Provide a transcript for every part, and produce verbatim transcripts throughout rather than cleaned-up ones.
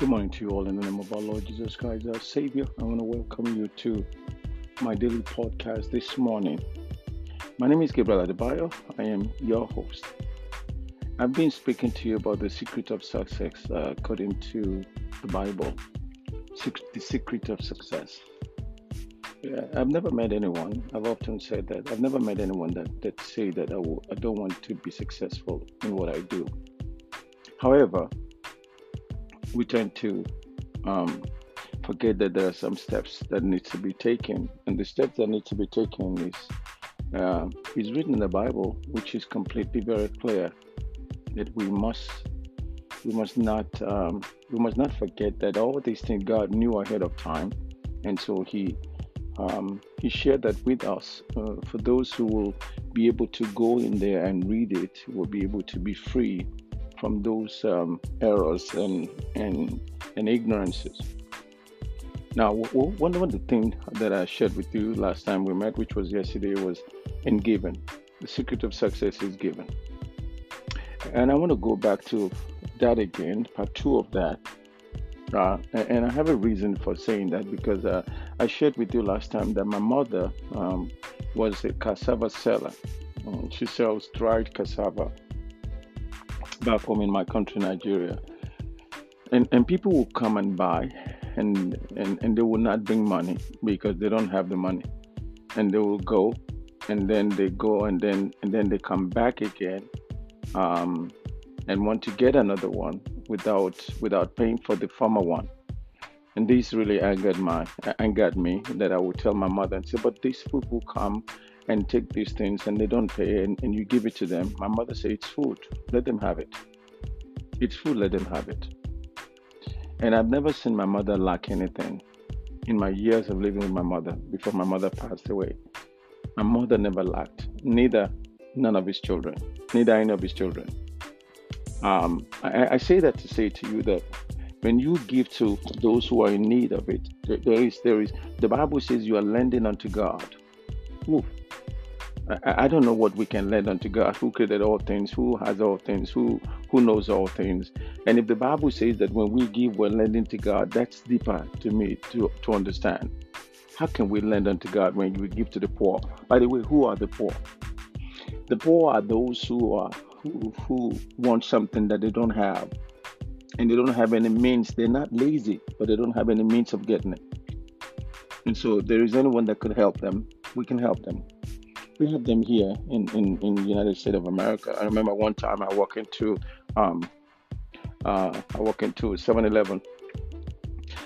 Good morning to you all in the name of our Lord Jesus Christ, our Savior. I want to welcome you to my daily podcast this morning. My name is Gabriel Adebayo. I am your host. I've been speaking to you about the secret of success uh, according to the Bible. The secret of success. Yeah, I've never met anyone. I've often said that. I've never met anyone that, that say that I, will, I don't want to be successful in what I do. However, we tend to um, forget that there are some steps that need to be taken, and the steps that need to be taken is uh, is written in the Bible, which is completely very clear that we must we must not um, we must not forget that all these things God knew ahead of time, and so He um, He shared that with us. Uh, for those who will be able to go in there and read it, will be able to be free from those um, errors and, and and ignorances. Now, one of the things that I shared with you last time we met, which was yesterday, was in giving. The secret of success is giving. And I want to go back to that again, part two of that. Uh, and I have a reason for saying that, because uh, I shared with you last time that my mother um, was a cassava seller. Um, she sells dried cassava back home in my country, Nigeria, and and people will come and buy, and, and and they will not bring money because they don't have the money, and they will go, and then they go, and then and then they come back again, um, and want to get another one without without paying for the former one, and this really angered my angered me that I would tell my mother and say, but these people come and take these things and they don't pay, and, and you give it to them. My mother said, it's food, let them have it. It's food, let them have it. And I've never seen my mother lack anything in my years of living with my mother before my mother passed away. My mother never lacked, neither none of his children, neither any of his children. Um, I, I say that to say to you that when you give to those who are in need of it, there, there is, there is, the Bible says you are lending unto God. Ooh. I don't know what we can lend unto God, who created all things, who has all things, who who knows all things. And if the Bible says that when we give, we're lending to God, that's deeper to me to, to understand. How can we lend unto God when we give to the poor? By the way, who are the poor? The poor are those who are who, who want something that they don't have, and they don't have any means. They're not lazy, but they don't have any means of getting it. And so if there is anyone that could help them, we can help them. We have them here in, in, in the United States of America. I remember one time I walked into um, uh, I walked into seven eleven,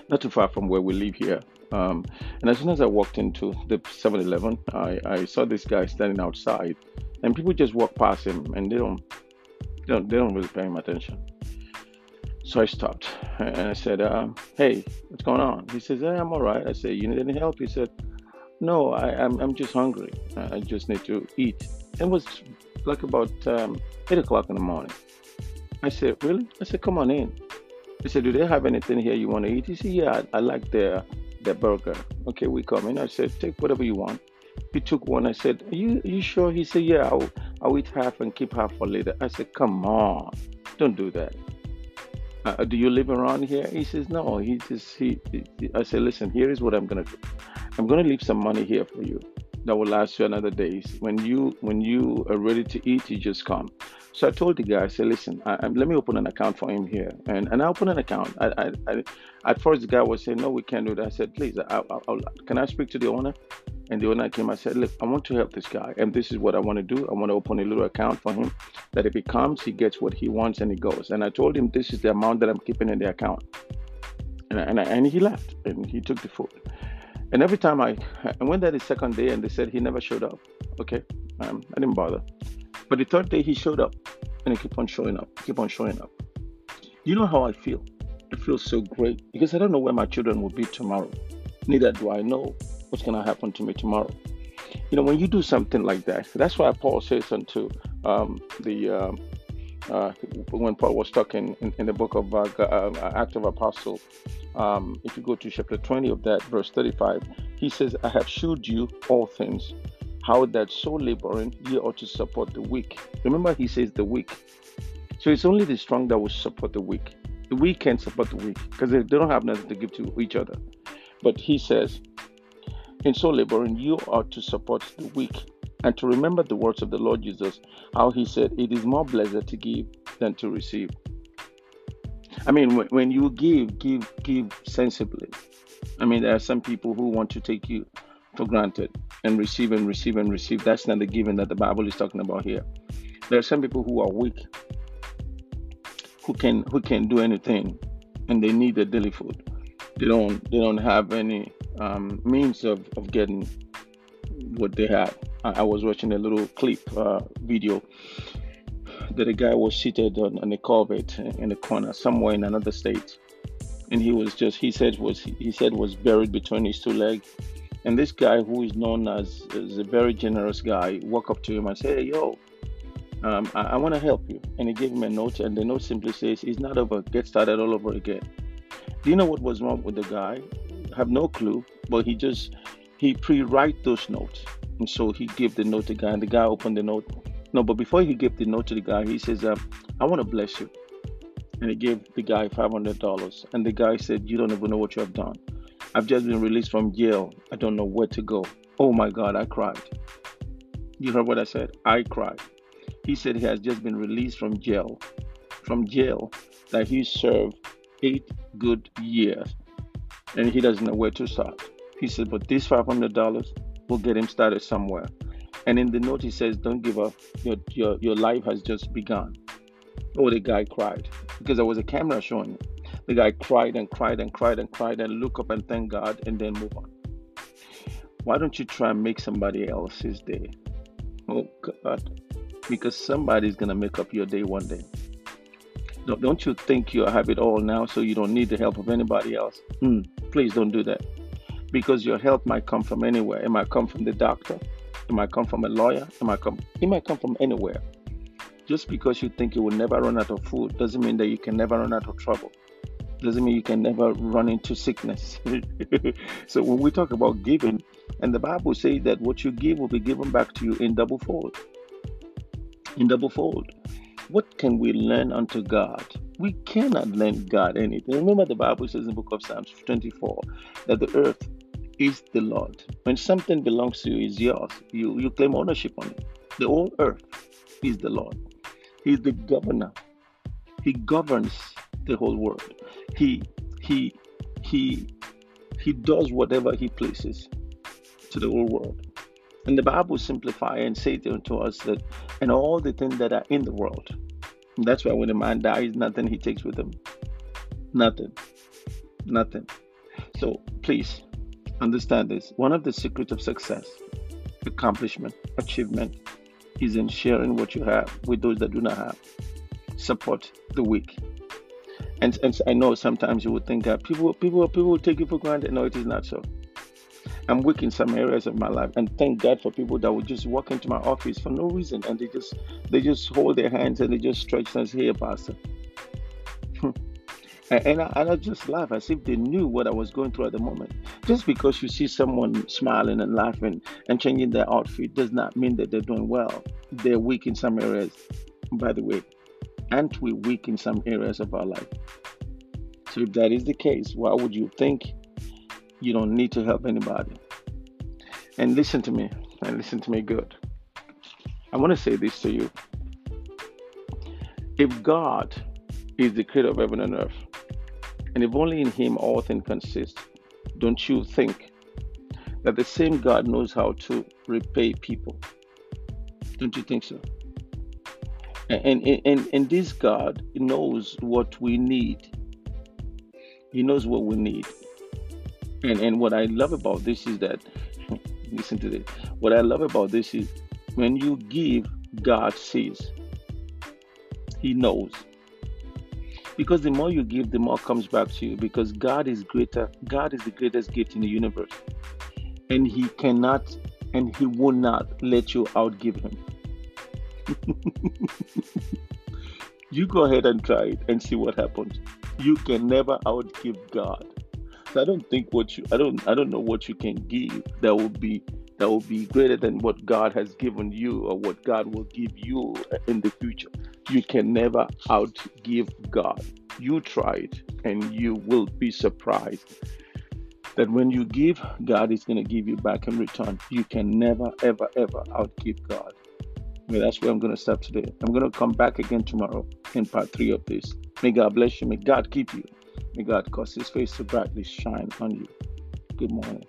not too far from where we live here. Um, and as soon as I walked into the seven eleven, I, I saw this guy standing outside, and people just walk past him, and they don't they don't, they don't really pay him attention. So I stopped and I said, um, "Hey, what's going on?" He says, "Hey, I'm all right." I said, "You need any help?" He said, No, I, I'm I'm just hungry. I just need to eat. It was like about um, eight o'clock in the morning. I said, really? I said, come on in. I said, do they have anything here you want to eat? He said, yeah, I, I like their their burger. Okay, we come in. I said, take whatever you want. He took one. I said, are you are you sure? He said, yeah, I'll, I'll eat half and keep half for later. I said, come on, don't do that. Uh, do you live around here? He says, no. He just he, he. I said, listen, here is what I'm gonna do. I'm going to leave some money here for you that will last you another days. When you when you are ready to eat, you just come. So I told the guy, I said, listen, I, I, let me open an account for him here. And and I opened an account. I, I, I, at first, the guy was saying, no, we can't do that. I said, please, I, I, I, can I speak to the owner? And the owner came. I said, look, I want to help this guy. And this is what I want to do. I want to open a little account for him that if he comes, he gets what he wants and he goes. And I told him, this is the amount that I'm keeping in the account. And, and, I, and he left and he took the food. And every time I, I went there the second day, and they said he never showed up. Okay, um, I didn't bother. But the third day he showed up, and he kept on showing up, keep on showing up. You know how I feel? I feel so great because I don't know where my children will be tomorrow. Neither do I know what's going to happen to me tomorrow. You know, when you do something like that, that's why Paul says unto um, the um, uh, when Paul was talking in, in the book of uh, uh, Act of Apostles. Um, if you go to chapter twenty of that, verse thirty-five, he says, I have shewed you all things, how that so laboring ye ought to support the weak. Remember, he says the weak. So it's only the strong that will support the weak. The weak can't support the weak because they, they don't have nothing to give to each other. But he says, in so laboring, you ought to support the weak and to remember the words of the Lord Jesus, how he said, it is more blessed to give than to receive. I mean, when, when you give, give, give sensibly. I mean, there are some people who want to take you for granted and receive and receive and receive. That's not the giving that the Bible is talking about here. There are some people who are weak, who can who can do anything, and they need their daily food. They don't they don't have any um, means of, of getting what they have. I, I was watching a little clip uh, video that a guy was seated on, on a culvert in a corner somewhere in another state, and he was just he said was he said was buried between his two legs. And this guy, who is known as, as a very generous guy, walked up to him and said, hey, yo, um, I, I want to help you. And he gave him a note, and the note simply says, it's not over. Get started all over again. Do you know what was wrong with the guy? I have no clue, but he just, he pre-write those notes. And so he gave the note to the guy, and the guy opened the note. No, but before he gave the note to the guy, he says, um, I want to bless you. And he gave the guy five hundred dollars. And the guy said, you don't even know what you have done. I've just been released from jail. I don't know where to go. Oh my God, I cried. You heard what I said? I cried. He said he has just been released from jail, from jail that he served eight good years, and he doesn't know where to start. He said, but this five hundred dollars will get him started somewhere. And in the note, he says, don't give up. Your, your, your life has just begun. Oh, the guy cried because there was a camera showing it. The guy cried and cried and cried and cried and look up and thank God and then move on. Why don't you try and make somebody else's day? Oh, God. Because somebody's going to make up your day one day. Don't, don't you think you have it all now so you don't need the help of anybody else? Mm, please don't do that. Because your help might come from anywhere. It might come from the doctor. It might come from a lawyer. It might come, it might come from anywhere. Just because you think you will never run out of food doesn't mean that you can never run out of trouble. Doesn't mean you can never run into sickness. So when we talk about giving, and the Bible says that what you give will be given back to you in double fold. In double fold. What can we learn unto God? We cannot learn God anything. Remember the Bible says in the book of Psalms twenty-four that the earth is the Lord. When something belongs to you, it's yours. You, you claim ownership on it. The whole earth is the Lord. He's the governor. He governs the whole world. He, he, he, he does whatever he pleases to the whole world. And the Bible simplifies and says unto us that, and all the things that are in the world. And that's why when a man dies, nothing he takes with him. Nothing. Nothing. So please understand this. One of the secrets of success, accomplishment, achievement is in sharing what you have with those that do not have. Support the weak. And, and I know sometimes you would think that people people, people take you for granted. No, it is not so. I'm weak in some areas of my life, and thank God for people that would just walk into my office for no reason, and they just they just hold their hands and they just stretch and say, "Here, Pastor." and and I, I just laugh as if they knew what I was going through at the moment. Just because you see someone smiling and laughing and changing their outfit does not mean that they're doing well. They're weak in some areas, by the way. Aren't we weak in some areas of our life? So if that is the case, why would you think you don't need to help anybody? And listen to me, and listen to me good. I want to say this to you. If God is the creator of heaven and earth, and if only in him all things consist, don't you think that the same God knows how to repay people? Don't you think so? And, and and this God knows what we need. He knows what we need. And and what I love about this is that, listen to this. What I love about this is when you give, God sees. He knows. Because the more you give, the more comes back to you. Because God is greater. God is the greatest gift in the universe. And he cannot and he will not let you outgive him. You go ahead and try it and see what happens. You can never outgive God. So I don't think what you I don't I don't know what you can give that will be that will be greater than what God has given you or what God will give you in the future. You can never outgive God. You try it, and you will be surprised that when you give, God is going to give you back in return. You can never, ever, ever outgive God. Well, that's where I'm going to stop today. I'm going to come back again tomorrow in part three of this. May God bless you. May God keep you. May God cause His face to brightly shine on you. Good morning.